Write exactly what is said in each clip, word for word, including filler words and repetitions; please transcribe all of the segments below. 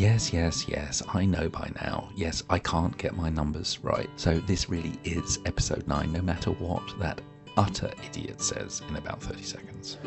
Yes, yes, yes, I know by now. Yes, I can't get my numbers right. So this really is episode nine, no matter what that utter idiot says in about thirty seconds.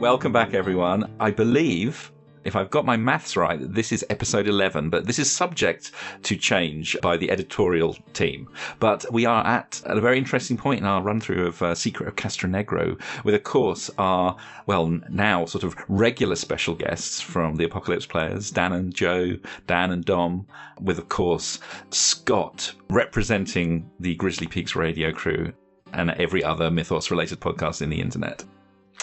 Welcome back, everyone. I believe, if I've got my maths right, this is episode eleven, but this is subject to change by the editorial team. But we are at a very interesting point in our run-through of uh, Secret of Castronegro, with, of course, our, well, now sort of regular special guests from the Apocalypse Players, Dan and Joe, Dan and Dom, with, of course, Scott representing the Grizzly Peaks radio crew and every other Mythos-related podcast in the internet.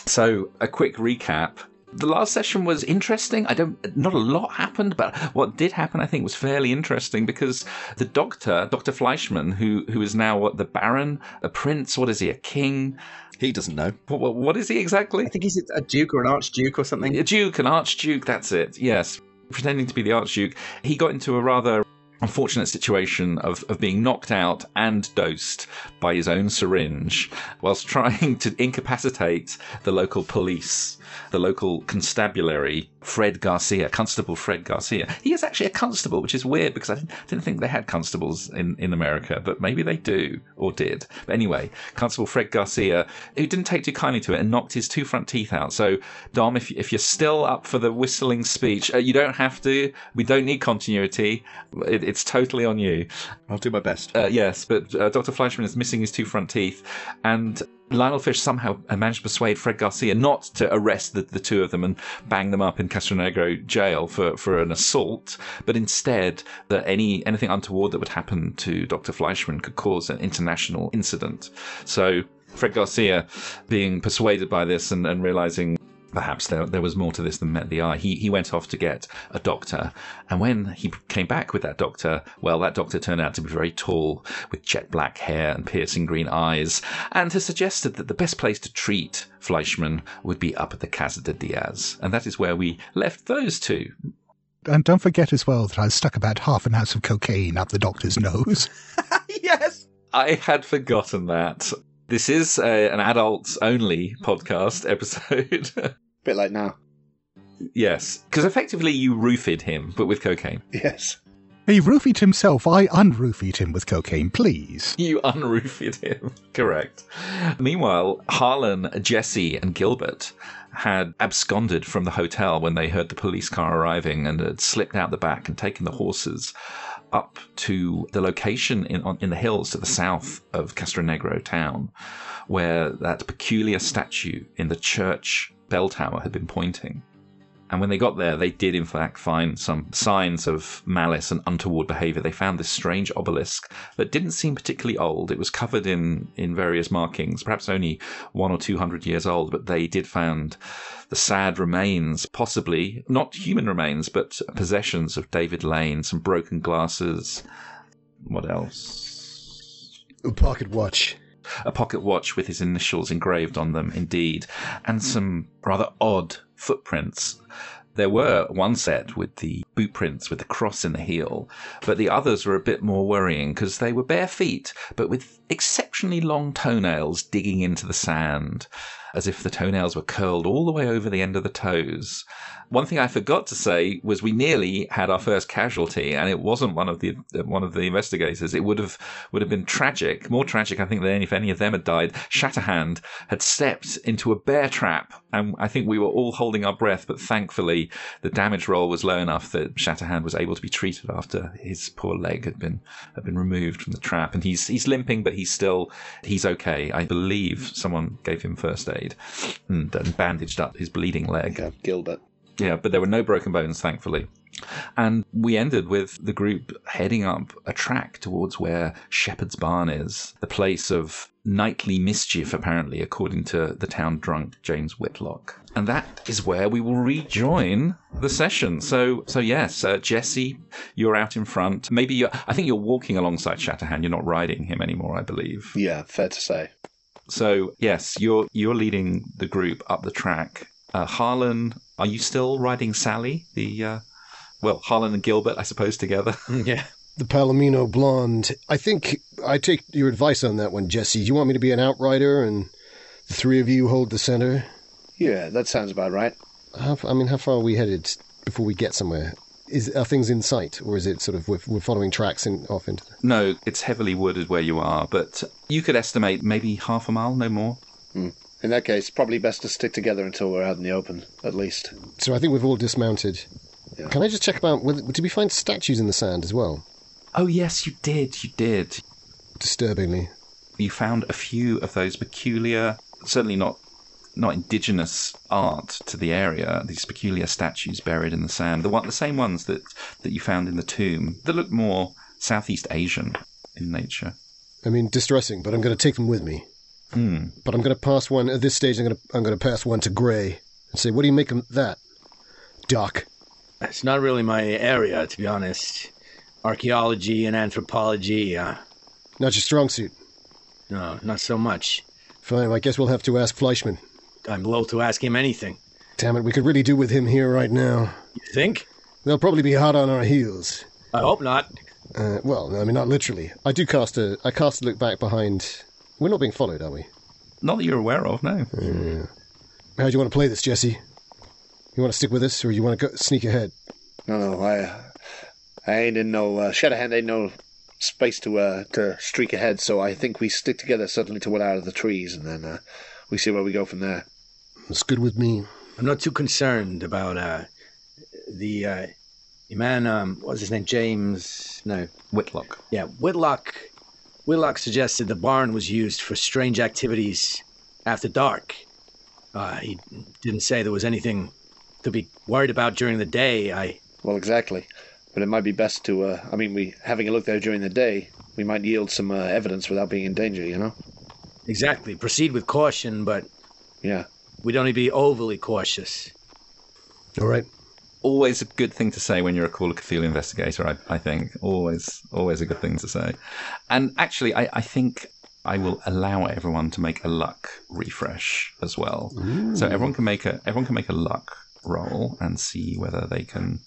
So, a quick recap. The last session was interesting. I don't, not a lot happened, but what did happen, I think, was fairly interesting, because the doctor, Dr. Fleischmann, who who is now what, the Baron, a prince, what is he, a king? He doesn't know. What, what, what is he exactly? I think he's a duke or an archduke or something. A duke, an archduke, that's it, yes. Pretending to be the archduke. He got into a rather unfortunate situation of, of being knocked out and dosed by his own syringe whilst trying to incapacitate the local police, the local constabulary, Fred Garcia, Constable Fred Garcia. He is actually a constable, which is weird because I didn't think they had constables in, in America, but maybe they do or did. But anyway, Constable Fred Garcia, who didn't take too kindly to it and knocked his two front teeth out. So, Dom, if, if you're still up for the whistling speech, uh, you don't have to. We don't need continuity. It, it's totally on you. I'll do my best. Uh, yes, but uh, Doctor Fleischmann is missing his two front teeth, and Lionel Fish somehow managed to persuade Fred Garcia not to arrest the, the two of them and bang them up in Castronegro jail for, for an assault, but instead that any anything untoward that would happen to Doctor Fleischmann could cause an international incident. So Fred Garcia, being persuaded by this and, and realizing perhaps there, there was more to this than met the eye, he, he went off to get a doctor. And when he came back with that doctor, well, that doctor turned out to be very tall, with jet black hair and piercing green eyes, and has suggested that the best place to treat Fleischmann would be up at the Casa de Diaz. And that is where we left those two. And don't forget as well that I stuck about half an ounce of cocaine up the doctor's nose. Yes! I had forgotten that. This is a, an adults-only podcast episode. Bit like now. Yes, because effectively you roofied him, but with cocaine. Yes. He roofied himself. I unroofied him with cocaine, please. You unroofied him. Correct. Meanwhile, Harlan, Jesse, and Gilbert had absconded from the hotel when they heard the police car arriving and had slipped out the back and taken the horses up to the location in, on, in the hills to the south of Castronegro town, where that peculiar statue in the church bell tower had been pointing. And when they got there, they did in fact find some signs of malice and untoward behaviour. They found this strange obelisk that didn't seem particularly old. It was covered in, in various markings, perhaps only one or two hundred years old, but they did find the sad remains, possibly not human remains, but possessions of David Lane, some broken glasses. What else? A pocket watch. A pocket watch with his initials engraved on them, indeed, and some rather odd footprints. There were one set with the boot prints with the cross in the heel, but the others were a bit more worrying because they were bare feet, but with exceptionally long toenails digging into the sand, as if the toenails were curled all the way over the end of the toes. One thing I forgot to say was we nearly had our first casualty, and it wasn't one of the one of the investigators. It would have would have been tragic, more tragic, I think, than if any of them had died. Shatterhand had stepped into a bear trap, and I think we were all holding our breath, but thankfully the damage roll was low enough that Shatterhand was able to be treated after his poor leg had been had been removed from the trap, and he's he's limping, but he's still he's okay. I believe someone gave him first aid And, and bandaged up his bleeding leg. Yeah, Gilbert. Yeah, but there were no broken bones, thankfully. And we ended with the group heading up a track towards where Shepherd's Barn is, the place of nightly mischief, apparently, according to the town drunk James Whitlock. And that is where we will rejoin the session. So, so yes, uh, Jesse, you're out in front. Maybe you're, I think you're walking alongside Shatterhand. You're not riding him anymore, I believe. Yeah, fair to say. So, yes, you're you're leading the group up the track. Uh, Harlan, are you still riding Sally? The uh, well, Harlan and Gilbert, I suppose, together. Yeah. the Palomino blonde. I think I take your advice on that one, Jesse. Do you want me to be an outrider and the three of you hold the center? Yeah, that sounds about right. How, I mean, how far are we headed before we get somewhere? Is, are things in sight, or is it sort of we're, we're following tracks in, off into the... No, it's heavily wooded where you are, but you could estimate maybe half a mile, no more. Mm. In that case, probably best to stick together until we're out in the open, at least. So I think we've all dismounted. Yeah. Can I just check about, whether, did we find statues in the sand as well? Oh, yes, you did, you did. Disturbingly. You found a few of those peculiar, certainly not not indigenous art to the area, these peculiar statues buried in the sand, the one, the same ones that, that you found in the tomb, that look more Southeast Asian in nature. I mean, distressing, but I'm going to take them with me. Mm. But I'm going to pass one, at this stage, I'm going to, I'm going to pass one to Gray and say, what do you make of that, Doc? It's not really my area, to be honest. Archaeology and anthropology. Uh... Not your strong suit? No, not so much. Fine, I guess we'll have to ask Fleischmann. I'm loath to ask him anything. Damn it, we could really do with him here right now. You think? They'll probably be hot on our heels. I hope not. Uh, well, I mean, not literally. I do cast a... I cast a look back behind... We're not being followed, are we? Not that you're aware of, no. Yeah. How do you want to play this, Jesse? You want to stick with us, or you want to go sneak ahead? No, no, I... I ain't in no... Uh, Shatterhand ain't no... space to uh, to streak ahead, so I think we stick together suddenly to what out of the trees, and then uh, we see where we go from there. It's good with me. I'm not too concerned about uh, the uh, man, um, what was his name, James, no. Whitlock. Yeah, Whitlock. Whitlock suggested the barn was used for strange activities after dark. Uh, he didn't say there was anything to be worried about during the day. I Well, exactly. But it might be best to, uh, I mean, we having a look there during the day, we might yield some uh, evidence without being in danger, you know? Exactly. Proceed with caution, but... Yeah. We don't need to be overly cautious. All right. Always a good thing to say when you're a Call of Cthulhu investigator, I, I think. Always, always a good thing to say. And actually, I, I think I will allow everyone to make a luck refresh as well. Ooh. So everyone can make a everyone can make a luck roll and see whether they can...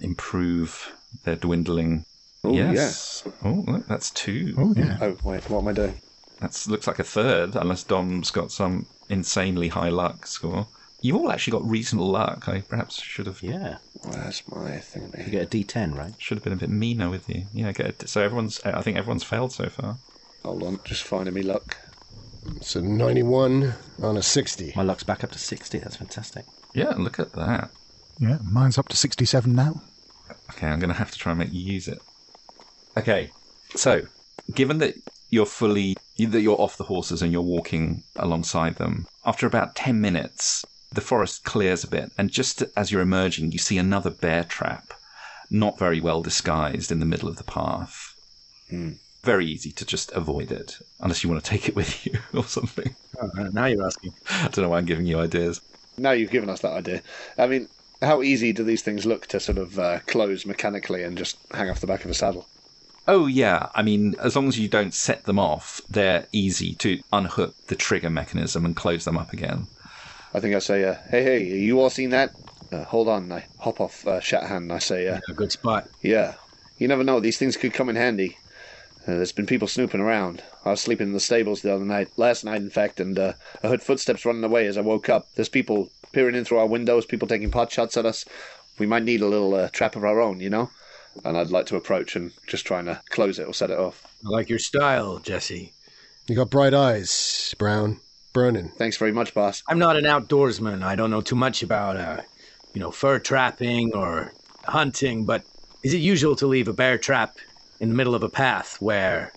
improve their dwindling. Oh, yes. Yeah. Oh, look, that's two. Oh, yeah. Oh, wait, what am I doing? That looks like a third, unless Dom's got some insanely high luck score. You've all actually got reasonable luck. I perhaps should have... Yeah. Well, that's my thing. You get a D ten, right? Should have been a bit meaner with you. Yeah, get a... so everyone's... I think everyone's failed so far. Hold on, just finding me luck. So ninety-one on a sixty. My luck's back up to sixty. That's fantastic. Yeah, look at that. Yeah, mine's up to sixty-seven now. Okay, I'm going to have to try and make you use it. Okay, so given that you're fully, that you're off the horses and you're walking alongside them, after about ten minutes, the forest clears a bit, and just as you're emerging, you see another bear trap, not very well disguised, in the middle of the path. Mm. Very easy to just avoid it, unless you want to take it with you or something. Oh, now you're asking. I don't know why I'm giving you ideas. Now you've given us that idea. I mean... How easy do these things look to sort of uh, close mechanically and just hang off the back of a saddle? Oh, yeah. I mean, as long as you don't set them off, they're easy to unhook the trigger mechanism and close them up again. I think I say, uh, hey, hey, you all seen that? Uh, hold on. I hop off uh, Shatterhand and I say... Uh, yeah, good spot. Yeah. You never know. These things could come in handy. Uh, there's been people snooping around. I was sleeping in the stables the other night, last night, in fact, and uh, I heard footsteps running away as I woke up. There's people... peering in through our windows, people taking pot shots at us. We might need a little uh, trap of our own, you know? And I'd like to approach and just trying to close it or set it off. I like your style, Jesse. You got bright eyes, Brown. Burning. Thanks very much, boss. I'm not an outdoorsman. I don't know too much about, uh, you know, fur trapping or hunting, but is it usual to leave a bear trap in the middle of a path where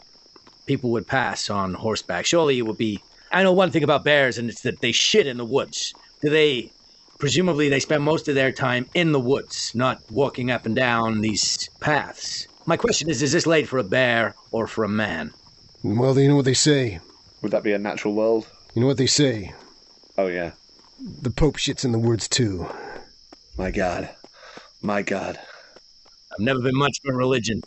people would pass on horseback? Surely it would be... I know one thing about bears, and it's that they shit in the woods. Do they, presumably they spend most of their time in the woods, not walking up and down these paths. My question is, is this laid for a bear or for a man? Well, they know what they say. Would that be a natural world? You know what they say. Oh, yeah. The Pope shits in the woods, too. My God. My God. I've never been much for religion.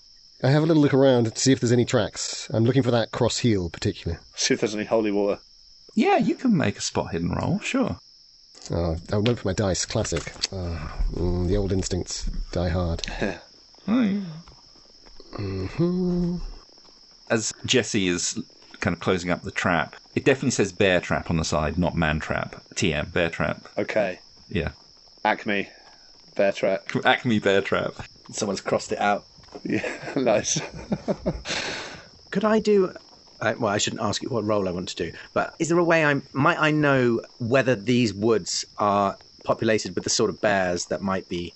I have a little look around to see if there's any tracks. I'm looking for that cross heel, particularly. See if there's any holy water. Yeah, you can make a spot hidden roll, sure. Oh, I went for my dice. Classic. Oh, mm, the old instincts die hard. Oh, yeah. Mm-hmm. As Jesse is kind of closing up the trap, it definitely says bear trap on the side, not man trap. T M, bear trap. Okay. Yeah. Acme, bear trap. Acme, bear trap. Someone's crossed it out. Yeah, nice. Could I do... Uh, well, I shouldn't ask you what role I want to do, but is there a way I... Might I know whether these woods are populated with the sort of bears that might be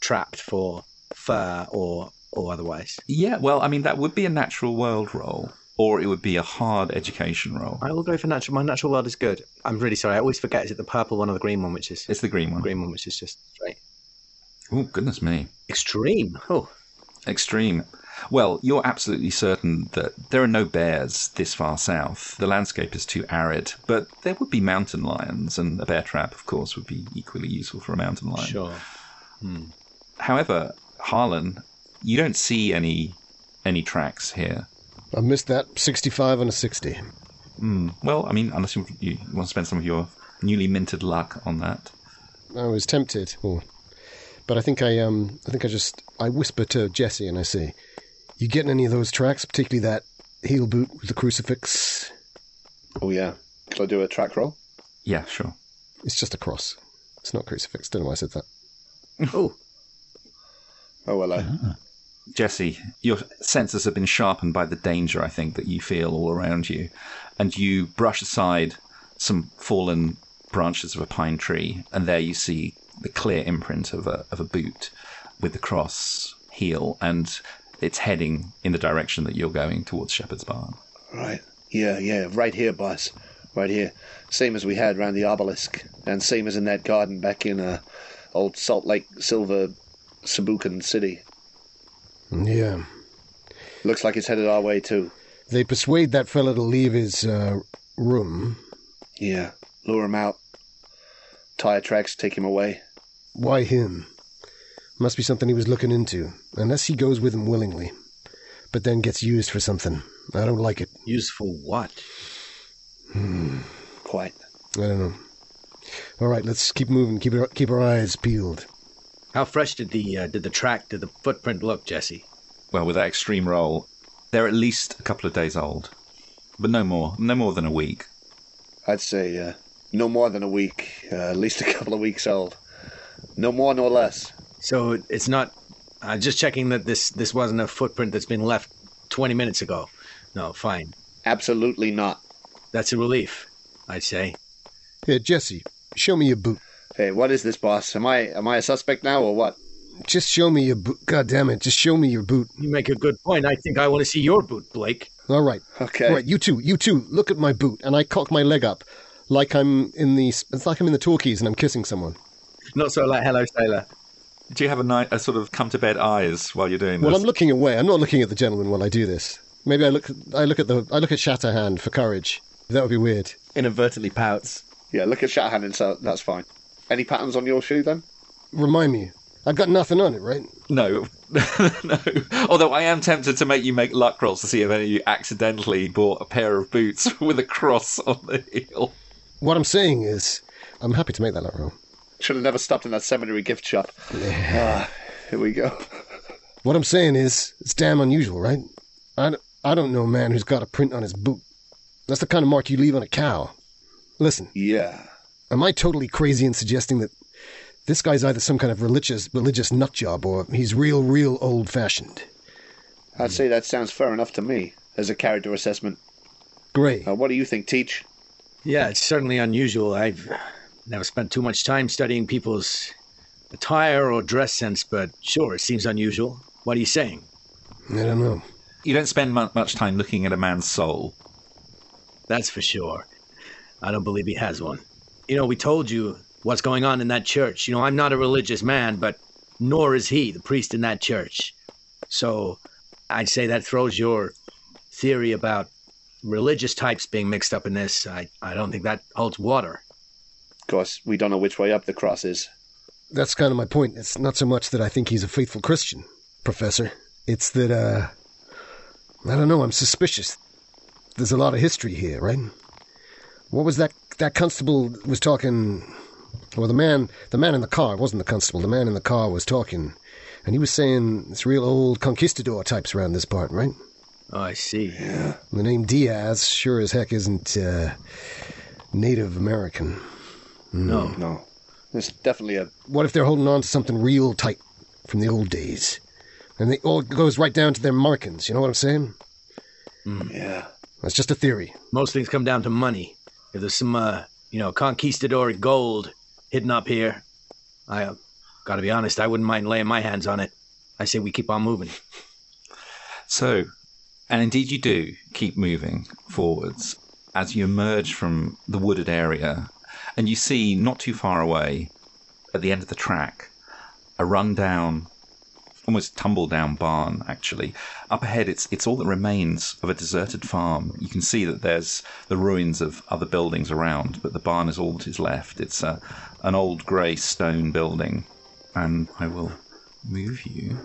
trapped for fur or... or otherwise? Yeah, well, I mean, that would be a natural world role, or it would be a hard education role. I will go for natural. My natural world is good. I'm really sorry. I always forget. Is it the purple one or the green one, which is... It's the green one. The green one, which is just straight. Oh, goodness me. Extreme. Oh. Extreme. Well, you're absolutely certain that there are no bears this far south. The landscape is too arid, but there would be mountain lions, and a bear trap, of course, would be equally useful for a mountain lion. Sure. Hmm. However, Harlan... You don't see any any tracks here. I missed that sixty-five and a sixty. Mm. Well, I mean, unless you, you want to spend some of your newly minted luck on that. I was tempted, oh. but I think I um I think I just I whisper to Jesse and I say, "You getting any of those tracks, particularly that heel boot with the crucifix?" Oh yeah. Can I do a track roll? Yeah, sure. It's just a cross. It's not crucifix. Don't know why I said that. Oh. Oh hello. Uh-huh. Jesse, your senses have been sharpened by the danger, I think, that you feel all around you. And you brush aside some fallen branches of a pine tree, and there you see the clear imprint of a, of a boot with the cross heel, and it's heading in the direction that you're going, towards Shepherd's Barn. Right. Yeah, yeah. Right here, boss. Right here. Same as we had round the obelisk, and same as in that garden back in uh, old Salt Lake, Silver, Sabukan City. Yeah. Looks like it's headed our way, too. They persuade that fella to leave his uh, room. Yeah. Lure him out. Tire tracks, take him away. Why him? Must be something he was looking into. Unless he goes with him willingly. But then gets used for something. I don't like it. Used for what? Hmm. Quite. I don't know. All right, let's keep moving. Keep our, keep our eyes peeled. How fresh did the uh, did the track, did the footprint look, Jesse? Well, with that extreme roll, they're at least a couple of days old. But no more. No more than a week. I'd say uh, no more than a week. Uh, at least a couple of weeks old. No more, no less. So it's not... Uh, just checking that this, this wasn't a footprint that's been left twenty minutes ago. No, fine. Absolutely not. That's a relief, I'd say. Here, Jesse, show me your boot. Hey, what is this, boss? Am I am I a suspect now or what? Just show me your boot. God damn it. Just show me your boot. You make a good point. I think I want to see your boot, Blake. All right. Okay. All right, you two. You two. Look at my boot. And I cock my leg up like I'm in the... It's like I'm in the talkies and I'm kissing someone. Not so like Hello, Sailor. Do you have a, night, a sort of come-to-bed eyes while you're doing this? Well, I'm looking away. I'm not looking at the gentleman while I do this. Maybe I look I look at the I look at Shatterhand for courage. That would be weird. Inadvertently pouts. Yeah, look at Shatterhand and so that's fine. Any patterns on your shoe, then? Remind me. I've got nothing on it, right? No. No. Although I am tempted to make you make luck rolls to see if any of you accidentally bought a pair of boots with a cross on the heel. What I'm saying is, I'm happy to make that luck roll. Should have never stopped in that seminary gift shop. Yeah. Ah, here we go. What I'm saying is, it's damn unusual, right? I don't, I don't know a man who's got a print on his boot. That's the kind of mark you leave on a cow. Listen. Yeah. Am I totally crazy in suggesting that this guy's either some kind of religious religious nut job or he's real, real old-fashioned? I'd say that sounds fair enough to me as a character assessment. Great. Uh, what do you think, Teach? Yeah, it's certainly unusual. I've never spent too much time studying people's attire or dress sense, but sure, it seems unusual. What are you saying? I don't know. You don't spend much time looking at a man's soul. That's for sure. I don't believe he has one. You know, we told you what's going on in that church. You know, I'm not a religious man, but nor is he, the priest in that church. So I'd say that throws your theory about religious types being mixed up in this. I, I don't think that holds water. Of course, we don't know which way up the cross is. That's kind of my point. It's not so much that I think he's a faithful Christian, Professor. It's that, uh, I don't know, I'm suspicious. There's a lot of history here, right? What was that? That constable was talking, well, the man, the man in the car, it wasn't the constable, the man in the car was talking And he was saying it's real old conquistador types around this part, right? Oh, I see. Yeah. The name Diaz sure as heck isn't uh, Native American. No. No. no. There's definitely a... What if they're holding on to something real tight from the old days? And it all goes right down to their markings, you know what I'm saying? Mm. Yeah. That's just a theory. Most things come down to money. If there's some, uh, you know, conquistador gold hidden up here, I uh, got to be honest, I wouldn't mind laying my hands on it. I say we keep on moving. So, and indeed you do keep moving forwards as you emerge from the wooded area, and you see not too far away, at the end of the track, a run-down, almost tumble-down barn, actually. Up ahead, it's it's all that remains of a deserted farm. You can see that there's the ruins of other buildings around, but the barn is all that is left. It's a, an old grey stone building. And I will move you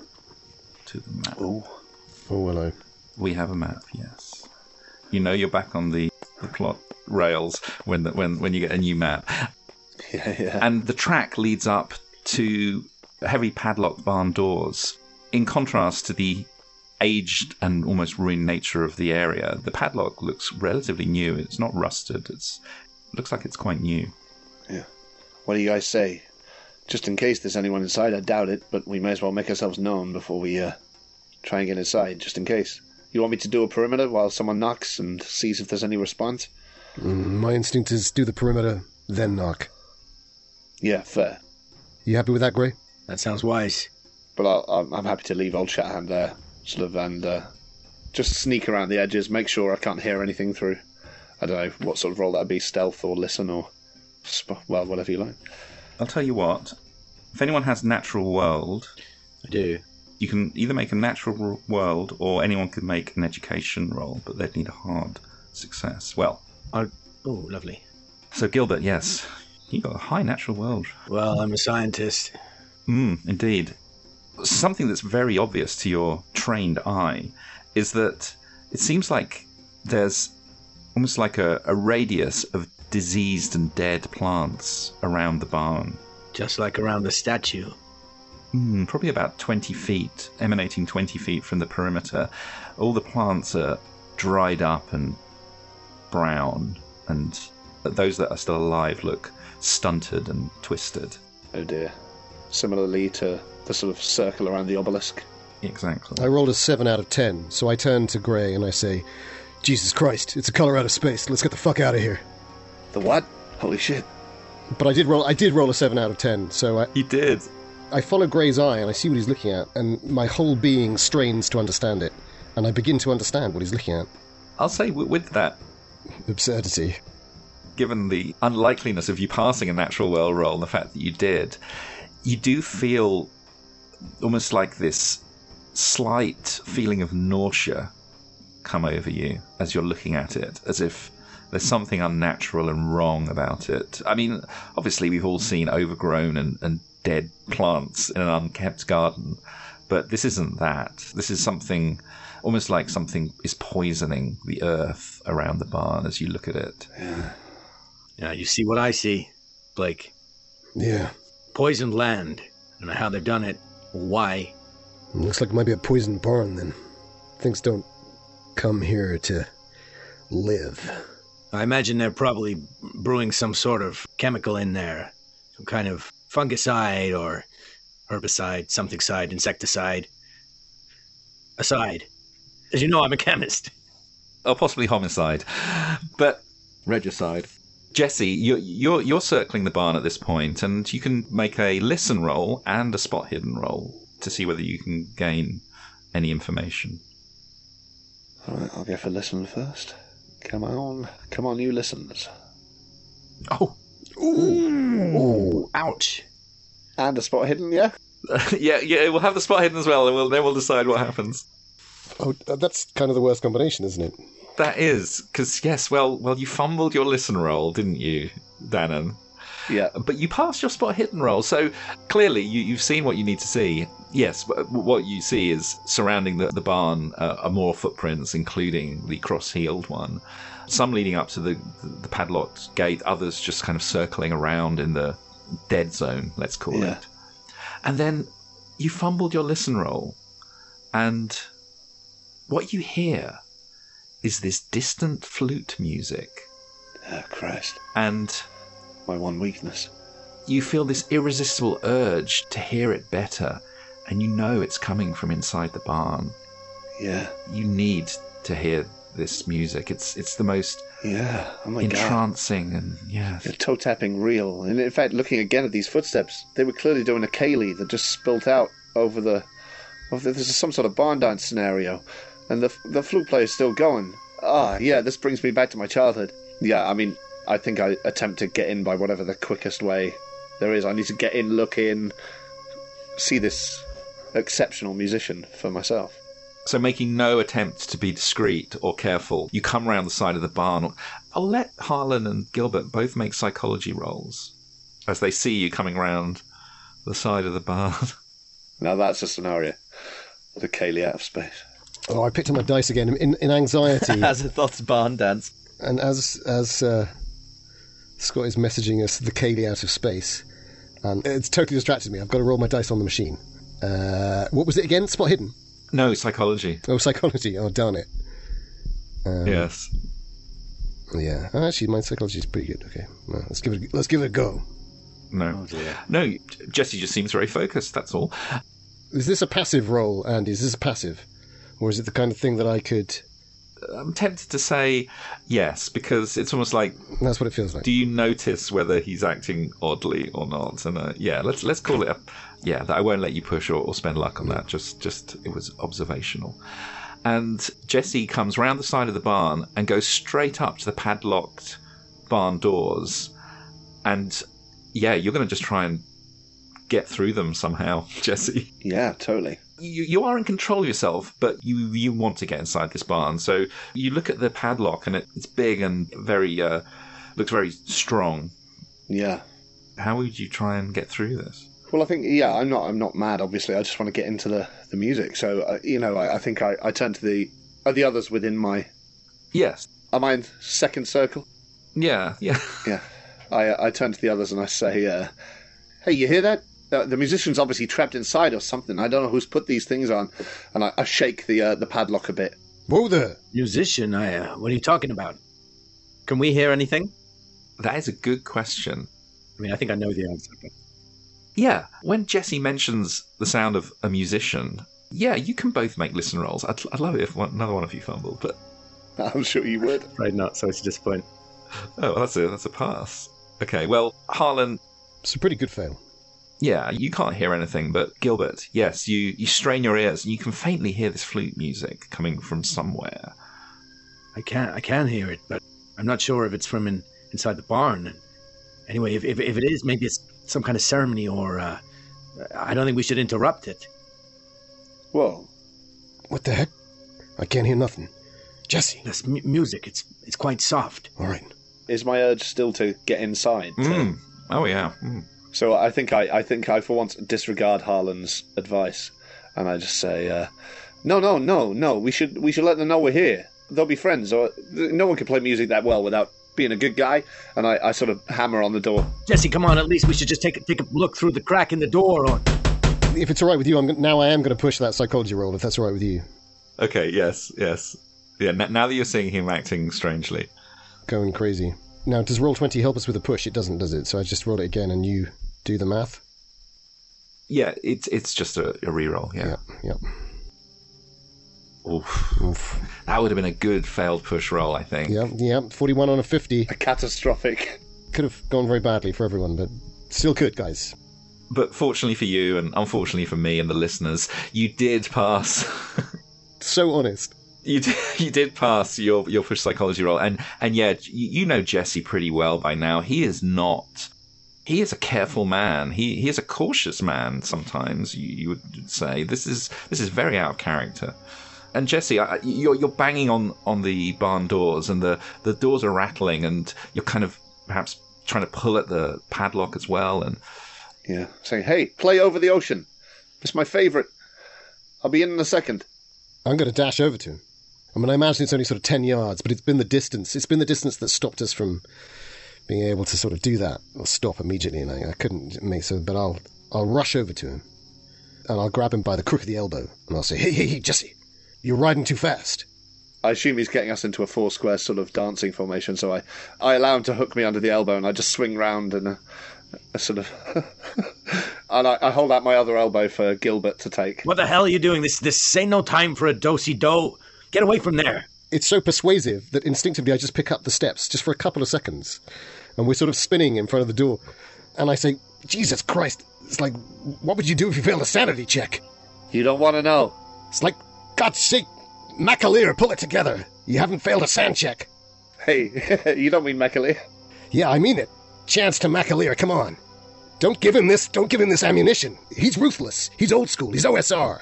to the map. Oh, oh will I? We have a map, yes. You know you're back on the, the plot rails when, the, when, when you get a new map. Yeah, yeah. And the track leads up to heavy padlocked barn doors. In contrast to the aged and almost ruined nature of the area, the padlock looks relatively new. It's not rusted. It's, it looks like it's quite new. Yeah. What do you guys say? Just in case there's anyone inside, I doubt it, but we may as well make ourselves known before we uh, try and get inside, just in case. You want me to do a perimeter while someone knocks and sees if there's any response? Mm, my instinct is do the perimeter, then knock. Yeah, fair. You happy with that, Gray? That sounds wise. But I'll, I'm happy to leave old Shatterhand there, sort of, and uh, just sneak around the edges, make sure I can't hear anything through. I don't know what sort of role that would be, stealth or listen or, sp- well, whatever you like. I'll tell you what, if anyone has natural world... I do. You can either make a natural world or anyone could make an education roll, but they'd need a hard success. Well... I'll, oh, lovely. So, Gilbert, yes, you got a high natural world. Well, I'm a scientist... Mm, indeed. Something that's very obvious to your trained eye is that it seems like there's almost like a, a radius of diseased and dead plants around the barn. Just like around the statue. Mm, probably about twenty feet, emanating twenty feet from the perimeter. All the plants are dried up and brown, and those that are still alive look stunted and twisted. Oh dear. Similarly to the sort of circle around the obelisk. Exactly. I rolled a seven out of ten, so I turn to Gray and I say, Jesus Christ, it's a Colour Out of Space. Let's get the fuck out of here. The what? Holy shit. But I did roll I did roll a seven out of ten, so I... You did? I follow Gray's eye and I see what he's looking at, and my whole being strains to understand it, and I begin to understand what he's looking at. I'll say with that... absurdity. Given the unlikeliness of you passing a natural world roll and the fact that you did... You do feel almost like this slight feeling of nausea come over you as you're looking at it, as if there's something unnatural and wrong about it. I mean, obviously we've all seen overgrown and, and dead plants in an unkept garden, but this isn't that. This is something, almost like something is poisoning the earth around the barn as you look at it. Yeah, yeah you see what I see, Blake. Yeah. Poisoned land. I don't know how they've done it or why. It looks like it might be a poisoned barn then. Things don't come here to live. I imagine they're probably brewing some sort of chemical in there. Some kind of fungicide or herbicide, something side, insecticide. Aside. As you know, I'm a chemist. Or possibly homicide. But... regicide. Jesse, you're, you're you're circling the barn at this point, and you can make a listen roll and a spot hidden roll to see whether you can gain any information. All right, I'll go for listen first. Come on, come on, you listens. Oh, ooh, ooh, ouch! And a spot hidden, yeah, yeah, yeah. We'll have the spot hidden as well, and we'll then we'll decide what happens. Oh, that's kind of the worst combination, isn't it? That is, because, yes, well, well, you fumbled your listen roll, didn't you, Danann? Yeah. But you passed your spot hidden roll, so clearly you, you've seen what you need to see. Yes, but what you see is surrounding the, the barn uh, are more footprints, including the cross-heeled one, some leading up to the, the padlocked gate, others just kind of circling around in the dead zone, let's call yeah. it. And then you fumbled your listen roll, and what you hear is this distant flute music. Oh, Christ. And... my one weakness. You feel this irresistible urge to hear it better, and you know it's coming from inside the barn. Yeah. You need to hear this music. It's it's the most yeah. oh my entrancing God. and yeah. You're toe tapping real. And in fact, looking again at these footsteps, they were clearly doing a Cayley that just spilt out over the. Over the this is some sort of barn dance scenario, and the the flute player is still going. Ah, yeah. This brings me back to my childhood. Yeah, I mean, I think I attempt to get in by whatever the quickest way there is. I need to get in, look in, see this exceptional musician for myself. So making no attempt to be discreet or careful, you come round the side of the barn. I'll let Harlan and Gilbert both make psychology rolls as they see you coming round the side of the barn. Now that's a scenario. The Cayley out of space. Oh, I picked up my dice again in, in anxiety. As a Thoth's barn dance. And as as uh, Scott is messaging us the Cayley out of space, and it's totally distracted me. I've got to roll my dice on the machine. Uh, what was it again? Spot hidden? No, psychology. Oh, psychology. Oh, darn it. Um, yes. Yeah. Actually, my psychology is pretty good. Okay, well, let's give it. A, let's give it a go. No. Oh, dear. No. Jesse just seems very focused. That's all. Is this a passive role, Andy? Is this a passive, or is it the kind of thing that I could? I'm tempted to say yes, because it's almost like that's what it feels like. Do you notice whether he's acting oddly or not? And uh, yeah, let's let's call it a yeah. I won't let you push or, or spend luck on that. Just just it was observational. And Jesse comes round the side of the barn and goes straight up to the padlocked barn doors, and yeah, you're going to just try and get through them somehow, Jesse. Yeah, totally. You you are in control of yourself, but you, you want to get inside this barn. So you look at the padlock, and it, it's big and very uh, looks very strong. Yeah. How would you try and get through this? Well, I think yeah, I'm not I'm not mad. Obviously, I just want to get into the the music. So uh, you know, I, I think I, I turn to the are the others within my yes. Am I in second circle? Yeah, yeah, yeah. I I turn to the others and I say, uh, "Hey, you hear that?" Uh, the musician's obviously trapped inside or something. I don't know who's put these things on. And I, I shake the uh, the padlock a bit. Whoa there. Musician? I, uh, what are you talking about? Can we hear anything? That is a good question. I mean, I think I know the answer. But... yeah. When Jesse mentions the sound of a musician, yeah, you can both make listen rolls. I'd, I'd love it if one, another one of you fumbled, but... I'm sure you would. I'm afraid not, so it's a disappointment. Oh, well, that's a, that's a pass. Okay, well, Harlan... it's a pretty good fail. Yeah, you can't hear anything, but Gilbert, yes, you, you strain your ears and you can faintly hear this flute music coming from somewhere. I can I can hear it, but I'm not sure if it's from in, inside the barn. Anyway, if, if if it is, maybe it's some kind of ceremony or uh, I don't think we should interrupt it. Whoa. What the heck? I can't hear nothing. Jesse. That's m- music. It's it's quite soft. All right. Is my urge still to get inside? To... Mm. Oh, yeah. Mm. So I think I, I think I for once disregard Harlan's advice, and I just say, uh, no, no, no, no. We should we should let them know we're here. They'll be friends. Or no one can play music that well without being a good guy. And I, I sort of hammer on the door. Jesse, come on. At least we should just take a, take a look through the crack in the door. Or... if it's all right with you, I'm now I am going to push that psychology roll. If that's all right with you. Okay. Yes. Yes. Yeah. N- now that you're seeing him acting strangely, going crazy. Now, does roll twenty help us with a push? It doesn't, does it? So I just roll it again and you do the math? Yeah, it's it's just a, a reroll, yeah. Yeah, yeah. Oof. Oof. That would have been a good failed push roll, I think. Yeah, yeah. forty-one on a fifty. A catastrophic. Could have gone very badly for everyone, but still good, guys. But fortunately for you, and unfortunately for me and the listeners, you did pass. So honest. You did, you did pass your, your push psychology role. And, and yeah, you, you know Jesse pretty well by now. He is not... he is a careful man. He he is a cautious man sometimes, you, you would say. This is this is very out of character. And Jesse, I, you're, you're banging on, on the barn doors, and the, the doors are rattling, and you're kind of perhaps trying to pull at the padlock as well. And yeah, saying, hey, play Over the Ocean. It's my favourite. I'll be in in a second. I'm going to dash over to him. I mean, I imagine it's only sort of ten yards, but it's been the distance. It's been the distance that stopped us from being able to sort of do that or stop immediately. And I, I couldn't make so, but I'll I'll rush over to him. and I'll grab him by the crook of the elbow, and I'll say, hey, hey, hey, Jesse, you're riding too fast. I assume he's getting us into a four-square sort of dancing formation, so I, I allow him to hook me under the elbow, and I just swing round and... Uh, I sort of, and I, I hold out my other elbow for Gilbert to take. What the hell are you doing? This this ain't no time for a do-si-do. Get away from there. It's so persuasive that instinctively I just pick up the steps just for a couple of seconds, and we're sort of spinning in front of the door. And I say, Jesus Christ, it's like, what would you do if you failed a sanity check? You don't want to know. It's like, God's sake, McAleer, pull it together. You haven't failed a sand check. Hey, you don't mean McAleer. Yeah, I mean it. Chance to McAleer, come on. Don't give him this, don't give him this ammunition. He's ruthless. He's old school. He's O S R.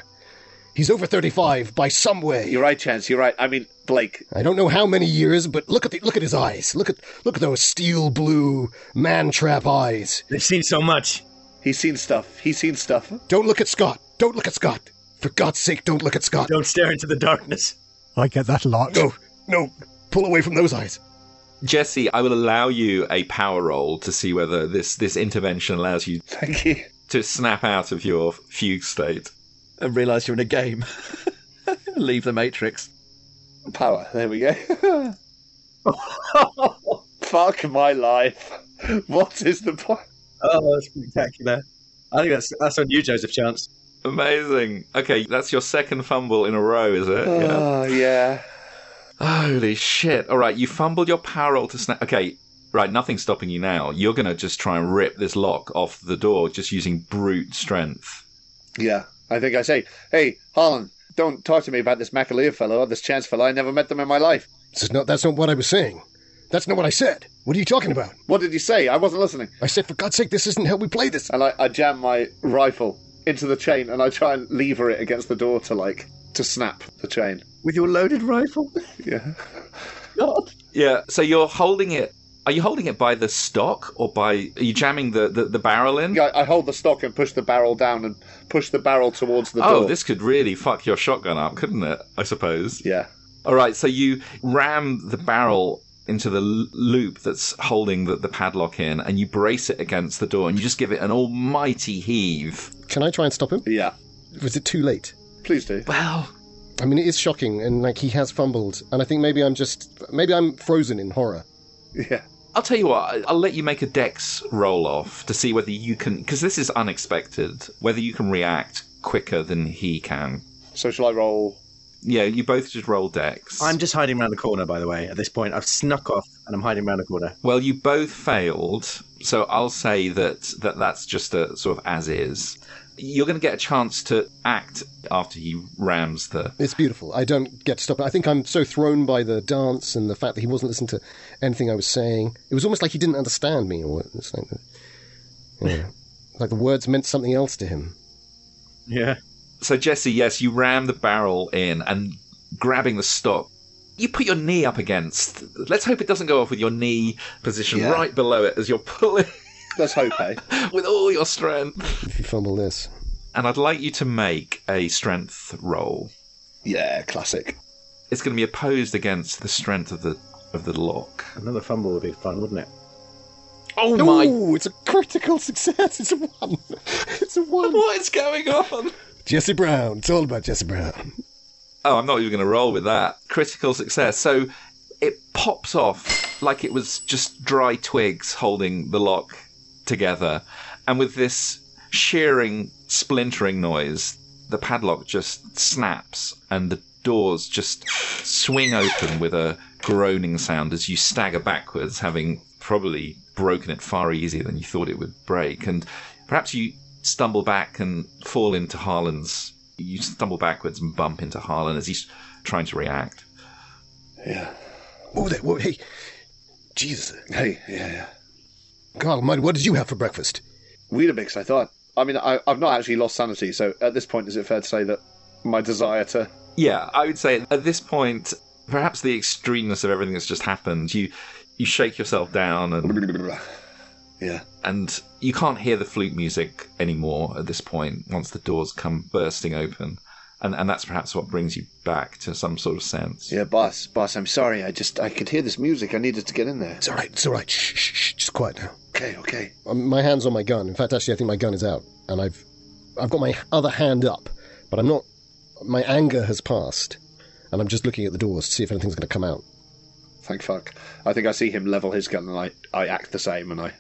He's over thirty-five by some way. You're right, Chance. You're right. I mean, Blake. I don't know how many years, but look at the, look at his eyes. Look at look at those steel blue man-trap eyes. They've seen so much. He's seen stuff. He's seen stuff. Don't look at Scott. Don't look at Scott. For God's sake, don't look at Scott. Don't stare into the darkness. I get that a lot. No, no. Pull away from those eyes. Jesse, I will allow you a power roll to see whether this, this intervention allows you, Thank you to snap out of your fugue state. And realise you're in a game. Leave the Matrix. Power, there we go. Fuck my life. What is the point? Oh, that's spectacular. I think that's, that's on you, Joseph Chance. Amazing. Okay, that's your second fumble in a row, is it? Oh, yeah. yeah. Holy shit. All right, you fumbled your power roll to snap. Okay, right, nothing's stopping you now. You're going to just try and rip this lock off the door just using brute strength. Yeah, I think I say, hey, Harlan, don't talk to me about this McAleer fellow or this Chance fellow. I never met them in my life. This is not, that's not what I was saying. That's not what I said. What are you talking about? What did you say? I wasn't listening. I said, for God's sake, this isn't how we play this. And I, I jam my rifle into the chain and I try and lever it against the door to, like, to snap the chain. With your loaded rifle? Yeah. God. Yeah, so you're holding it. Are you holding it by the stock or by... Are you jamming the, the, the barrel in? Yeah, I hold the stock and push the barrel down and push the barrel towards the oh, door. Oh, this could really fuck your shotgun up, couldn't it? I suppose. Yeah. All right, so you ram the barrel into the loop that's holding the, the padlock in and you brace it against the door and you just give it an almighty heave. Can I try and stop him? Yeah. Was it too late? Please do. Well... I mean, it is shocking, and, like, he has fumbled, and I think maybe I'm just... Maybe I'm frozen in horror. Yeah. I'll tell you what, I'll let you make a dex roll-off to see whether you can... Because this is unexpected, whether you can react quicker than he can. So shall I roll... Yeah, you both just roll dex. I'm just hiding around the corner, by the way, at this point. I've snuck off, and I'm hiding around the corner. Well, you both failed, so I'll say that, that that's just a sort of as-is... You're going to get a chance to act after he rams the... It's beautiful. I don't get to stop it. I think I'm so thrown by the dance and the fact that he wasn't listening to anything I was saying. It was almost like he didn't understand me. Or it's like, yeah. Like the words meant something else to him. Yeah. So, Jesse, yes, you ram the barrel in and grabbing the stock. You put your knee up against... Let's hope it doesn't go off with your knee position yeah. right below it as you're pulling... Let's hope, eh? With all your strength. If you fumble this. And I'd like you to make a strength roll. Yeah, classic. It's going to be opposed against the strength of the of the lock. Another fumble would be fun, wouldn't it? Oh, no, my... Oh, it's a critical success. It's a one. It's a one. What is going on? Jesse Brown. It's all about Jesse Brown. Oh, I'm not even going to roll with that. Critical success. So it pops off like it was just dry twigs holding the lock together, and with this shearing, splintering noise, the padlock just snaps and the doors just swing open with a groaning sound as you stagger backwards, having probably broken it far easier than you thought it would break. And perhaps you stumble back and fall into Harlan's... You stumble backwards and bump into Harlan as he's trying to react. Yeah. Oh, that, whoa, hey. Jesus. Hey, yeah, yeah. God almighty, what did you have for breakfast? Weetabix, I thought. I mean, I, I've not actually lost sanity, so at this point, is it fair to say that my desire to... Yeah, I would say at this point, perhaps the extremeness of everything that's just happened, you you shake yourself down and... Yeah. And you can't hear the flute music anymore at this point, once the doors come bursting open. And and that's perhaps what brings you back to some sort of sense. Yeah, boss, boss, I'm sorry. I just, I could hear this music. I needed to get in there. It's all right, it's all right. Shh, shh, shh. Just quiet now. Okay, okay. Um, my hand's on my gun. In fact, actually, I think my gun is out. And I've I've got my other hand up, but I'm not... My anger has passed, and I'm just looking at the doors to see if anything's going to come out. Thank fuck. I think I see him level his gun, and I, I act the same, and I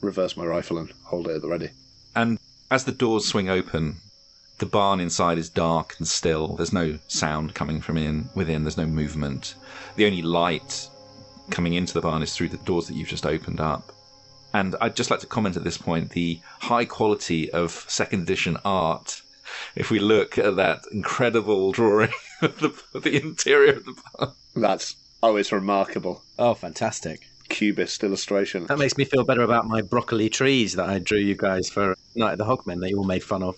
reverse my rifle and hold it at the ready. And as the doors swing open, the barn inside is dark and still. There's no sound coming from in within. There's no movement. The only light coming into the barn is through the doors that you've just opened up. And I'd just like to comment at this point, the high quality of second edition art, if we look at that incredible drawing of the, of the interior of the barn. That's, oh, it's remarkable. Oh, fantastic. Cubist illustration. That makes me feel better about my broccoli trees that I drew you guys for Night of the Hogman that you all made fun of.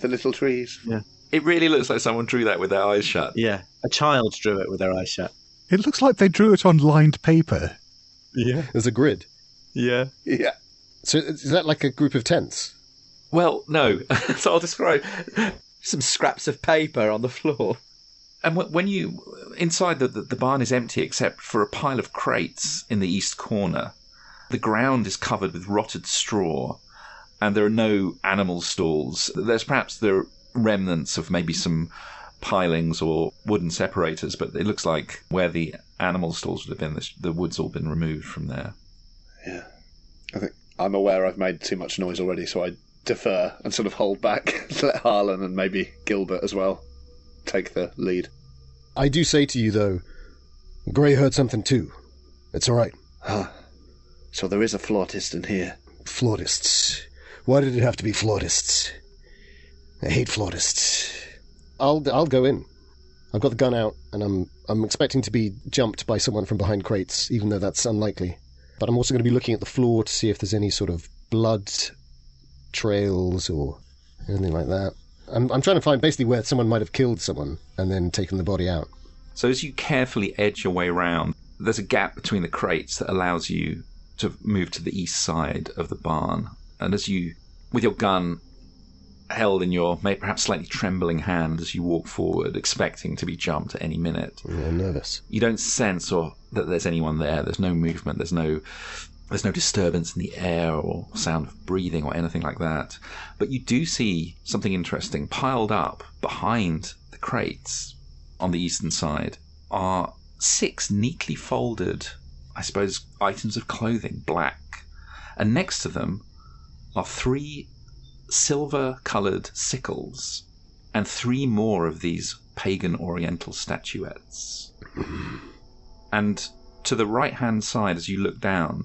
The little trees. Yeah. It really looks like someone drew that with their eyes shut. Yeah. A child drew it with their eyes shut. It looks like they drew it on lined paper. Yeah. There's a grid. Yeah. Yeah. So is that like a group of tents? Well, no. So I'll describe. Some scraps of paper on the floor. And when you... Inside the, the, the barn is empty except for a pile of crates in the east corner. The ground is covered with rotted straw. And there are no animal stalls. There's perhaps the remnants of maybe some pilings or wooden separators, but it looks like where the animal stalls would have been, the wood's all been removed from there. Yeah. I think I'm aware I've made too much noise already, so I defer and sort of hold back to let Harlan and maybe Gilbert as well take the lead. I do say to you, though, Gray heard something too. It's all right. Huh. So there is a flautist in here. Flautists. Why did it have to be flautists? I hate flautists. I'll I'll go in. I've got the gun out, and I'm I'm expecting to be jumped by someone from behind crates, even though that's unlikely. But I'm also going to be looking at the floor to see if there's any sort of blood trails or anything like that. I'm I'm trying to find basically where someone might have killed someone and then taken the body out. So as you carefully edge your way round, there's a gap between the crates that allows you to move to the east side of the barn. And as you, with your gun held in your perhaps slightly trembling hand as you walk forward, expecting to be jumped at any minute. You're nervous. You don't sense or that there's anyone there. There's no movement. There's no there's no disturbance in the air or sound of breathing or anything like that. But you do see something interesting. Piled up behind the crates on the eastern side are six neatly folded, I suppose, items of clothing, black. And next to them are three silver-coloured sickles and three more of these pagan oriental statuettes. And to the right-hand side, as you look down,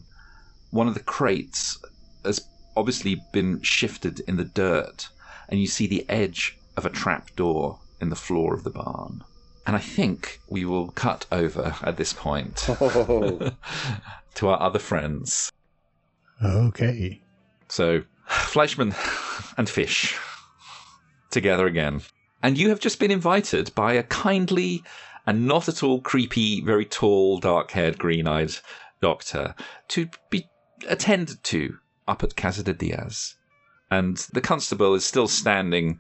one of the crates has obviously been shifted in the dirt, and you see the edge of a trapdoor in the floor of the barn. And I think we will cut over at this point oh. to our other friends. Okay. So, Fleischmann and Fish, together again. And you have just been invited by a kindly and not at all creepy, very tall, dark-haired, green-eyed doctor to be attended to up at Casa de Diaz. And the constable is still standing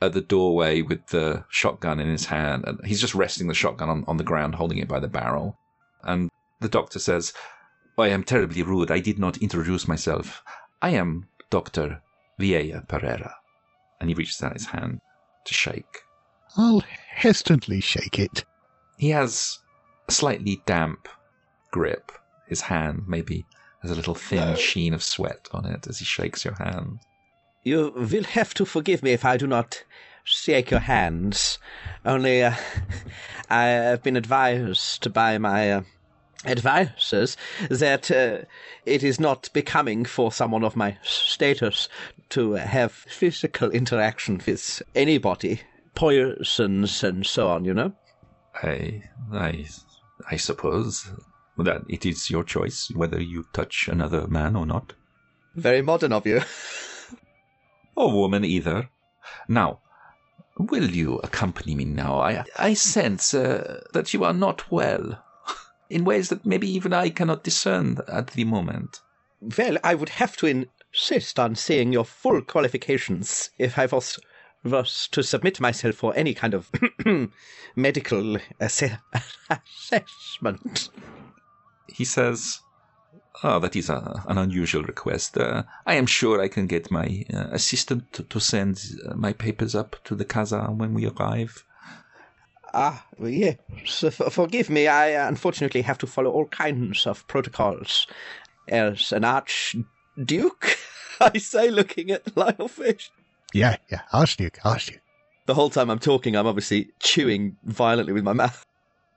at the doorway with the shotgun in his hand. And he's just resting the shotgun on, on the ground, holding it by the barrel. And the doctor says, I am terribly rude. I did not introduce myself. I am Doctor Vieja Pereira. And he reaches out his hand to shake. I'll hesitantly shake it. He has a slightly damp grip. His hand maybe has a little thin no. sheen of sweat on it as he shakes your hand. You will have to forgive me if I do not shake your hands. Only uh, I have been advised by my... Uh, advisors that uh, it is not becoming for someone of my status to have physical interaction with anybody, poisons and so on, you know? I, I, I suppose that it is your choice whether you touch another man or not. Very modern of you. Or woman either. Now, will you accompany me now? I, I sense uh, that you are not well. In ways that maybe even I cannot discern at the moment. Well, I would have to insist on seeing your full qualifications if I was, was to submit myself for any kind of medical ass- assessment. He says, "Oh, that is a, an unusual request. Uh, I am sure I can get my uh, assistant to, to send my papers up to the casa when we arrive." Ah, well, yeah. So f- forgive me. I unfortunately have to follow all kinds of protocols. As an archduke, I say, looking at Lionel Fish. Yeah, yeah, archduke, archduke. The whole time I'm talking, I'm obviously chewing violently with my mouth.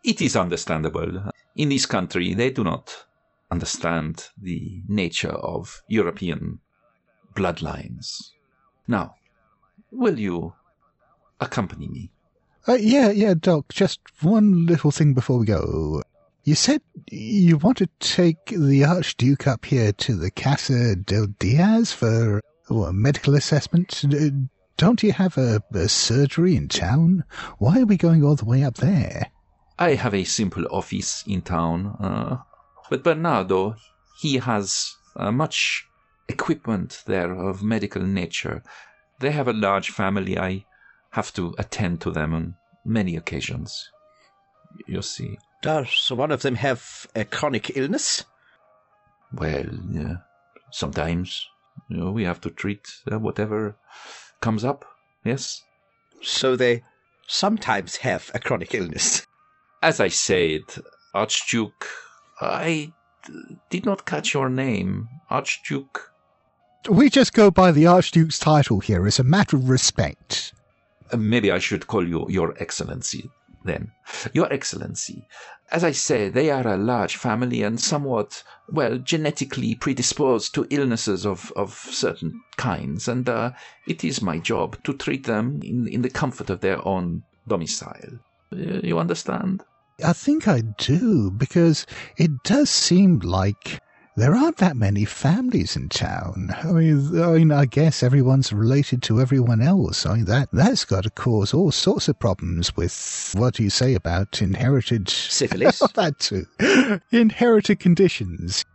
It is understandable. In this country, they do not understand the nature of European bloodlines. Now, will you accompany me? Uh, yeah, yeah, Doc. Just one little thing before we go. You said you want to take the Archduke up here to the Casa de Diaz for oh, a medical assessment. Don't you have a, a surgery in town? Why are we going all the way up there? I have a simple office in town, uh, but Bernardo, he has uh, much equipment there of medical nature. They have a large family. I have to attend to them on many occasions. You see. Does one of them have a chronic illness? Well, uh, sometimes you know, we have to treat uh, whatever comes up, yes. So they sometimes have a chronic illness. As I said, Archduke, I d- did not catch your name. Archduke? We just go by the Archduke's title here as a matter of respect. Uh, maybe I should call you Your Excellency. Then, Your Excellency, as I say, they are a large family and somewhat, well, genetically predisposed to illnesses of, of certain kinds, and uh, it is my job to treat them in, in the comfort of their own domicile. You understand? I think I do, because it does seem like there aren't that many families in town. I mean, I, mean, I guess everyone's related to everyone else. I mean, that, that's got to cause all sorts of problems with, what do you say about inherited... syphilis? That too. Inherited conditions.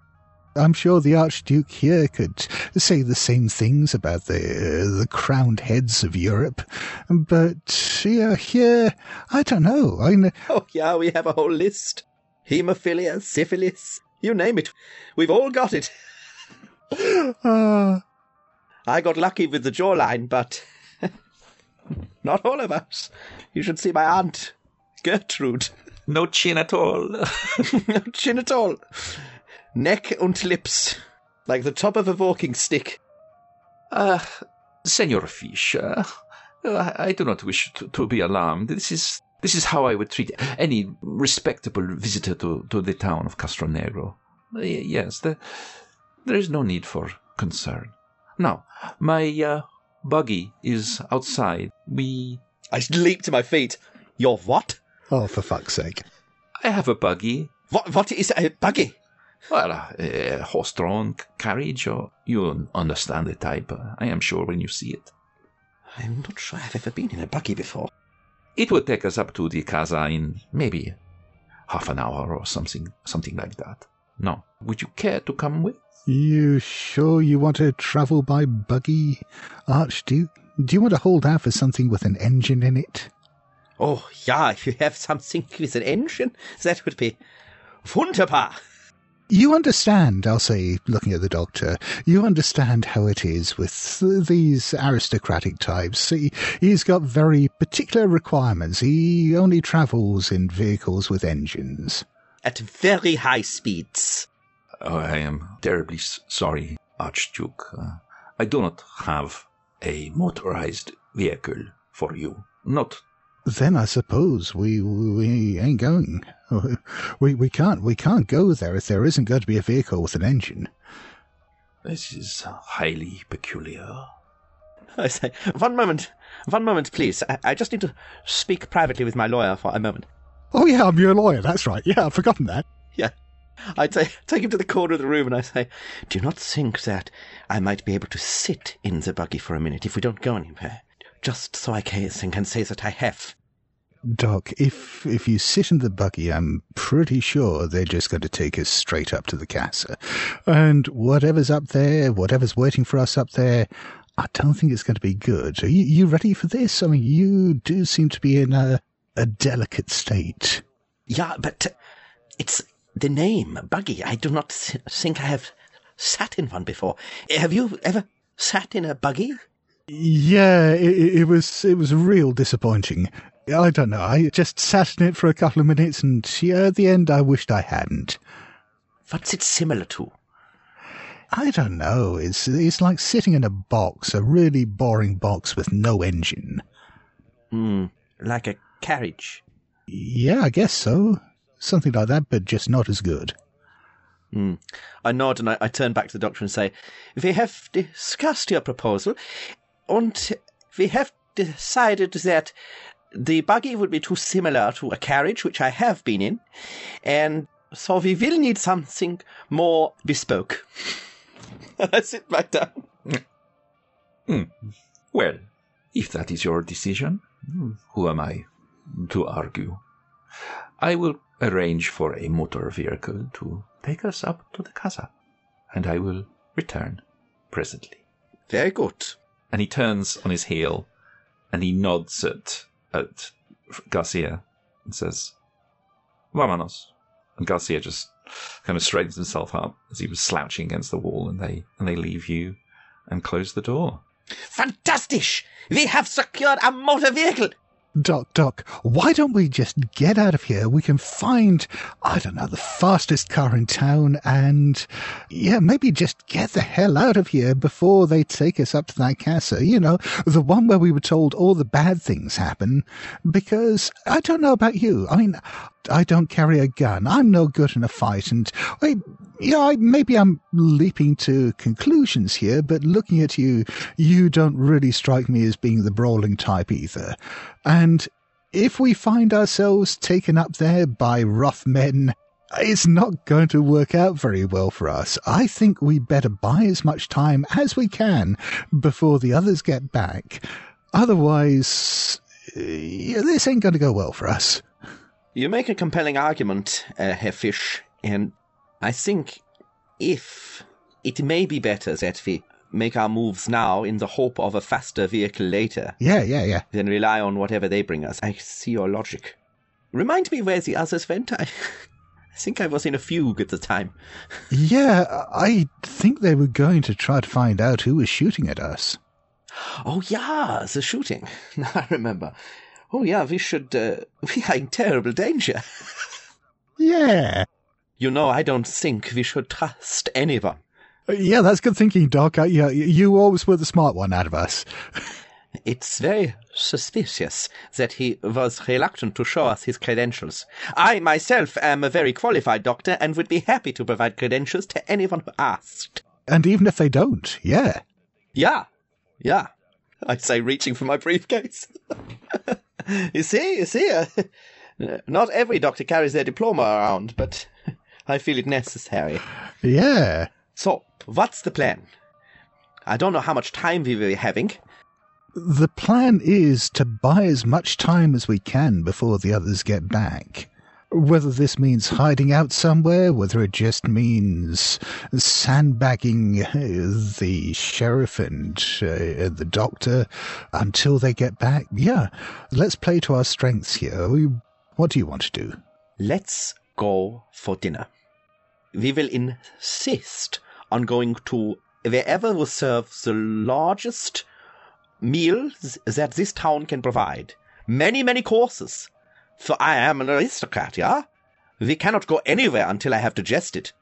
I'm sure the Archduke here could say the same things about the, uh, the crowned heads of Europe. But yeah, here, I don't know. I mean, oh, yeah, we have a whole list. Haemophilia, syphilis... you name it. We've all got it. uh, I got lucky with the jawline, but not all of us. You should see my aunt, Gertrude. No chin at all. No chin at all. Neck and lips, like the top of a walking stick. Uh, Senor Fish, uh, I do not wish to, to be alarmed. This is... This is how I would treat any respectable visitor to, to the town of Castronegro. Yes, the, there is no need for concern. Now, my uh, buggy is outside. We... I leap to my feet. Your what? Oh, for fuck's sake. I have a buggy. What? What is a buggy? Well, uh, a horse-drawn carriage. Or you understand the type, uh, I am sure, when you see it. I'm not sure I've ever been in a buggy before. It would take us up to the casa in maybe half an hour or something something like that. No. Would you care to come with? You sure you want to travel by buggy, Archduke? Do you want to hold out for something with an engine in it? Oh, yeah, if you have something with an engine, that would be wunderbar. You understand, I'll say, looking at the doctor, you understand how it is with these aristocratic types. He, he's got very particular requirements. He only travels in vehicles with engines. At very high speeds. Oh, I am terribly sorry, Archduke. Uh, I do not have a motorized vehicle for you. Not... Then I suppose we we ain't going. We we can't we can't go there if there isn't going to be a vehicle with an engine. This is highly peculiar. I say, one moment, one moment, please. I, I just need to speak privately with my lawyer for a moment. Oh yeah, I'm your lawyer. That's right. Yeah, I've forgotten that. Yeah, I t- take him to the corner of the room and I say, do you not think that I might be able to sit in the buggy for a minute if we don't go anywhere? Just so I can say that I have. Doc, if if you sit in the buggy, I'm pretty sure they're just going to take us straight up to the casa. And whatever's up there, whatever's waiting for us up there, I don't think it's going to be good. Are you, you ready for this? I mean, you do seem to be in a, a delicate state. Yeah, but it's The name, buggy, I do not th- think I have sat in one before. Have you ever sat in a buggy? Yeah, it, it was it was real disappointing. I don't know, I just sat in it for a couple of minutes and yeah, at the end I wished I hadn't. What's it similar to? I don't know, it's, it's like sitting in a box, a really boring box with no engine. Hmm, like a carriage? Yeah, I guess so. Something like that, but just not as good. Mm. I nod and I, I turn back to the doctor and say, "We have discussed your proposal, and we have decided that the buggy would be too similar to a carriage, which I have been in, and so we will need something more bespoke." I sit back down. Mm. Mm. Well, if that is your decision, who am I to argue? I will arrange for a motor vehicle to take us up to the casa, and I will return presently. Very good. And he turns on his heel, and he nods at, at Garcia and says, "Vámonos." And Garcia just kind of straightens himself up as he was slouching against the wall, and they and they leave you and close the door. Fantastisch! We have secured a motor vehicle! Doc, Doc, why don't we just get out of here? We can find, I don't know, the fastest car in town and, yeah, maybe just get the hell out of here before they take us up to that casa. You know, the one where we were told all the bad things happen. Because, I don't know about you, I mean, I don't carry a gun. I'm no good in a fight. And, I, you know, I, maybe I'm leaping to conclusions here, but looking at you, you don't really strike me as being the brawling type either. And if we find ourselves taken up there by rough men, it's not going to work out very well for us. I think we better buy as much time as we can before the others get back. Otherwise, this ain't going to go well for us. You make a compelling argument, uh, Herr Fish, and I think if it may be better that we make our moves now in the hope of a faster vehicle later. Yeah, yeah, yeah. Then rely on whatever they bring us. I see your logic. Remind me where the others went. I, I think I was in a fugue at the time. Yeah, I think they were going to try to find out who was shooting at us. Oh, yeah, the shooting. Now I remember. Oh, yeah, we should... Uh, we are in terrible danger. Yeah. You know, I don't think we should trust anyone. Yeah, that's good thinking, Doc. I, yeah, you always were the smart one out of us. It's very suspicious that he was reluctant to show us his credentials. I myself am a very qualified doctor and would be happy to provide credentials to anyone who asked. And even if they don't, yeah. Yeah, yeah. I'd say reaching for my briefcase. You see, you see, uh, not every doctor carries their diploma around, but I feel it necessary. Yeah. So, what's the plan? I don't know how much time we will be having. The plan is to buy as much time as we can before the others get back. Whether this means hiding out somewhere, whether it just means sandbagging the sheriff and uh, the doctor until they get back. Yeah, let's play to our strengths here. We, what do you want to do? Let's go for dinner. We will insist on going to wherever will serve the largest meals that this town can provide. Many, many courses. For I am an aristocrat, yeah? We cannot go anywhere until I have digested.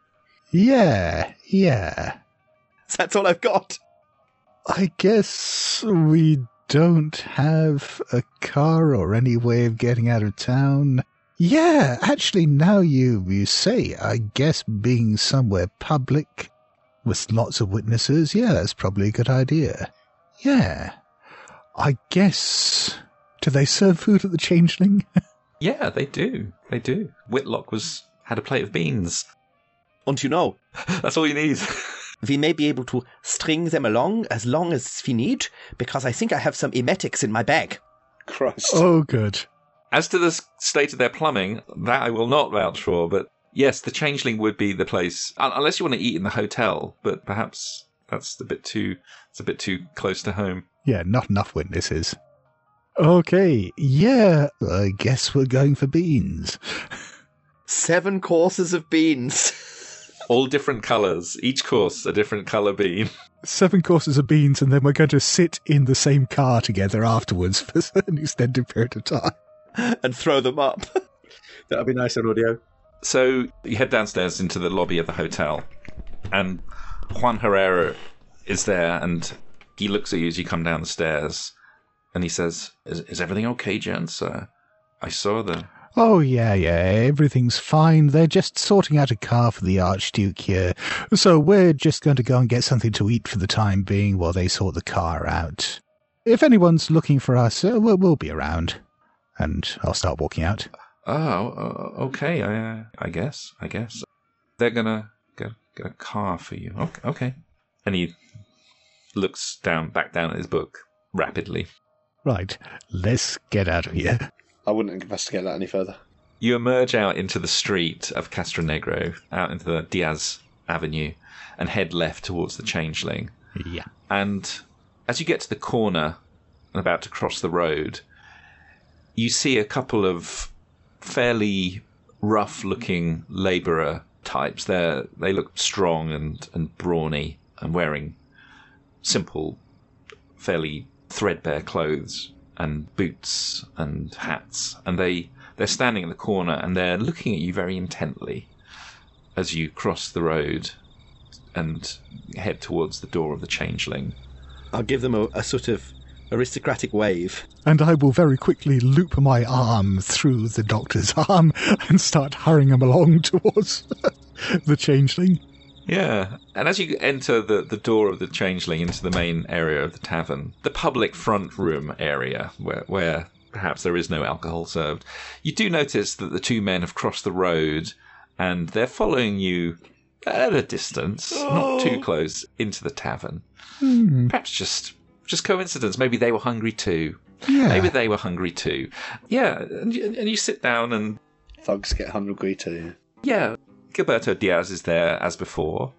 Yeah, yeah. That's all I've got. I guess we don't have a car or any way of getting out of town. Yeah, actually, now you, you say, I guess being somewhere public with lots of witnesses, yeah, that's probably a good idea. Yeah. I guess... Do they serve food at the Changeling? Yeah, they do. They do. Whitlock was had a plate of beans. And you know. That's all you need. We may be able to string them along as long as we need, because I think I have some emetics in my bag. Christ. Oh, good. As to the state of their plumbing, that I will not vouch for, but yes, the Changeling would be the place, unless you want to eat in the hotel, but perhaps that's a bit too, it's a bit too close to home. Yeah, not enough witnesses. Okay, yeah, I guess we're going for beans. seven courses of beans. All different colours. Each course, a different colour bean. Seven courses of beans, and then we're going to sit in the same car together afterwards for an extended period of time. And throw them up. That would be nice on audio. So you head downstairs into the lobby of the hotel, and Juan Herrera is there, and he looks at you as you come down the stairs, and he says, is, is everything okay, gents? Uh, I saw the... Oh, yeah, yeah, everything's fine. They're just sorting out a car for the Archduke here. So we're just going to go and get something to eat for the time being while they sort the car out. If anyone's looking for us, uh, we'll, we'll be around. And I'll start walking out. Oh, okay, I, I guess, I guess. They're going to get, get a car for you. Okay, okay. And he looks down, back down at his book rapidly. Right, let's get out of here. I wouldn't investigate that any further. You emerge out into the street of Castronegro, out into the Diaz Avenue, and head left towards the Changeling. Yeah. And as you get to the corner and about to cross the road, you see a couple of fairly rough-looking labourer types. They're, they look strong and, and brawny and wearing simple, fairly threadbare clothes and boots and hats, and they, they're standing at the corner and they're looking at you very intently as you cross the road and head towards the door of the Changeling. I'll give them a, a sort of aristocratic wave. And I will very quickly loop my arm through the doctor's arm and start hurrying him along towards the Changeling. Yeah, and as you enter the, the door of the Changeling into the main area of the tavern, the public front room area, where, where perhaps there is no alcohol served, you do notice that the two men have crossed the road and they're following you at a distance, oh. not too close, into the tavern. Hmm. Perhaps just just coincidence. Maybe they were hungry too. Yeah. Maybe they were hungry too. Yeah, and, and you sit down and... Thugs get hungry too. Yeah. Gilberto Diaz is there, as before.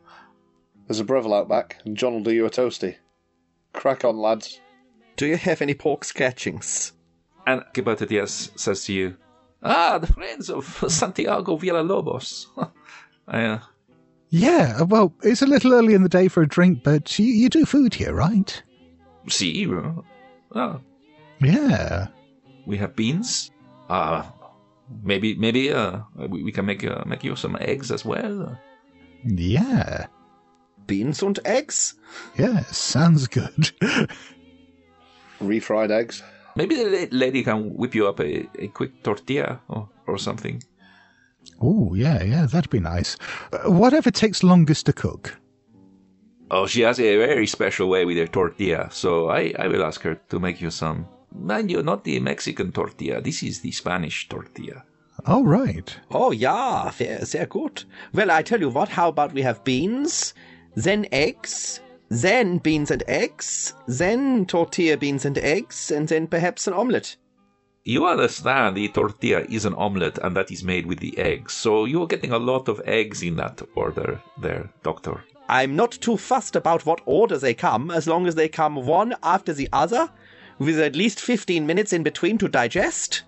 There's a Breville out back, and John will do you a toasty. Crack on, lads. Do you have any pork sketchings? And Gilberto Diaz says to you, Ah, the friends of Santiago Villalobos. I, uh... Yeah, well, it's a little early in the day for a drink, but you, you do food here, right? Si. Oh. Yeah. We have beans. Ah. Uh, Maybe maybe uh, we, we can make uh, make you some eggs as well. Yeah. Beans and eggs? Yeah, sounds good. Refried eggs. Maybe the lady can whip you up a, a quick tortilla or, or something. Oh, yeah, yeah, that'd be nice. Uh, whatever takes longest to cook. Oh, she has a very special way with her tortilla, so I, I will ask her to make you some. Mind you, not the Mexican tortilla. This is the Spanish tortilla. Oh, right. Oh, yeah. Sehr gut. Well, I tell you what, how about we have beans, then eggs, then beans and eggs, then tortilla, beans and eggs, and then perhaps an omelette. You understand the tortilla is an omelette, and that is made with the eggs. So you're getting a lot of eggs in that order there, Doctor. I'm not too fussed about what order they come, as long as they come one after the other, with at least fifteen minutes in between to digest.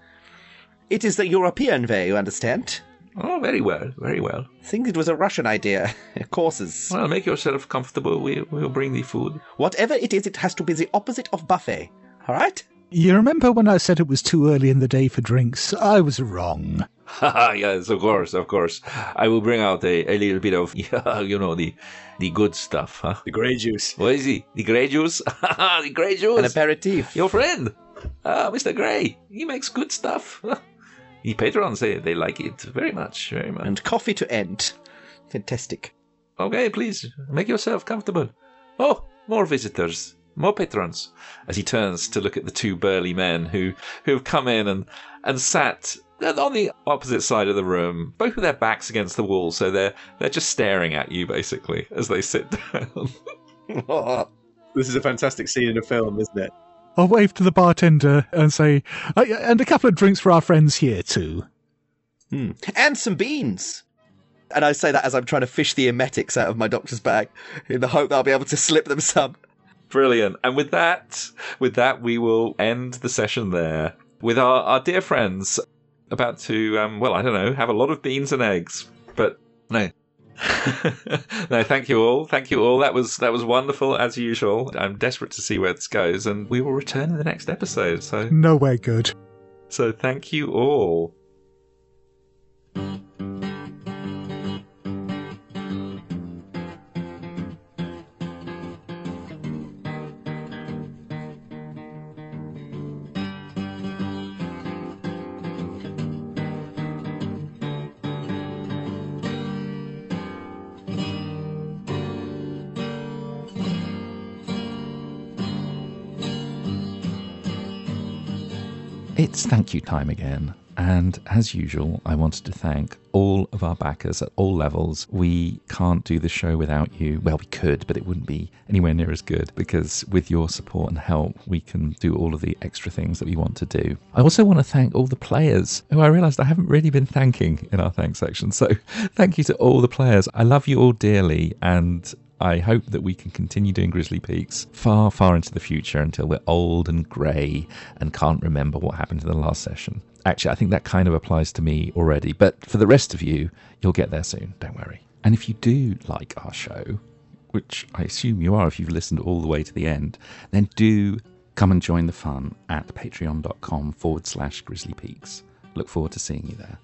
It is the European way, you understand? Oh, very well, very well. I think it was a Russian idea. Courses. Well, make yourself comfortable. We, we'll bring the food. Whatever it is, it has to be the opposite of buffet. All right? You remember when I said it was too early in the day for drinks? I was wrong. Yes, of course, of course. I will bring out a, a little bit of, you know, the the good stuff. Huh? The grey juice. What is it? The grey juice? The grey juice. An aperitif. Your friend, uh, Mister Grey. He makes good stuff. The patrons, they, they like it very much, very much. And coffee to end. Fantastic. Okay, please, make yourself comfortable. Oh, more visitors. More patrons. As he turns to look at the two burly men who, who have come in and, and sat... on the opposite side of the room, both with their backs against the wall, so they're they're just staring at you basically as they sit down. Oh, this is a fantastic scene in a film, isn't it? I'll wave to the bartender and say, and a couple of drinks for our friends here too, hmm. and some beans. And I say that as I'm trying to fish the emetics out of my doctor's bag, in the hope that I'll be able to slip them some. Brilliant. And with that, with that, we will end the session there with our, our dear friends. about to, um, well, I don't know, have a lot of beans and eggs. But no. No, thank you all. Thank you all. That was that was wonderful, as usual. I'm desperate to see where this goes, and we will return in the next episode. So nowhere good. So thank you all. It's thank you time again, and as usual I wanted to thank all of our backers at all levels. We can't do this show without you. Well, we could, but it wouldn't be anywhere near as good, because with your support and help we can do all of the extra things that we want to do. I also want to thank all the players, who I realized I haven't really been thanking in our thanks section, so thank you to all the players. I love you all dearly, and I hope that we can continue doing Grizzly Peaks far, far into the future, until we're old and grey and can't remember what happened in the last session. Actually, I think that kind of applies to me already, but for the rest of you, you'll get there soon, don't worry. And if you do like our show, which I assume you are if you've listened all the way to the end, then do come and join the fun at patreon dot com forward slash Grizzly Peaks. Look forward to seeing you there.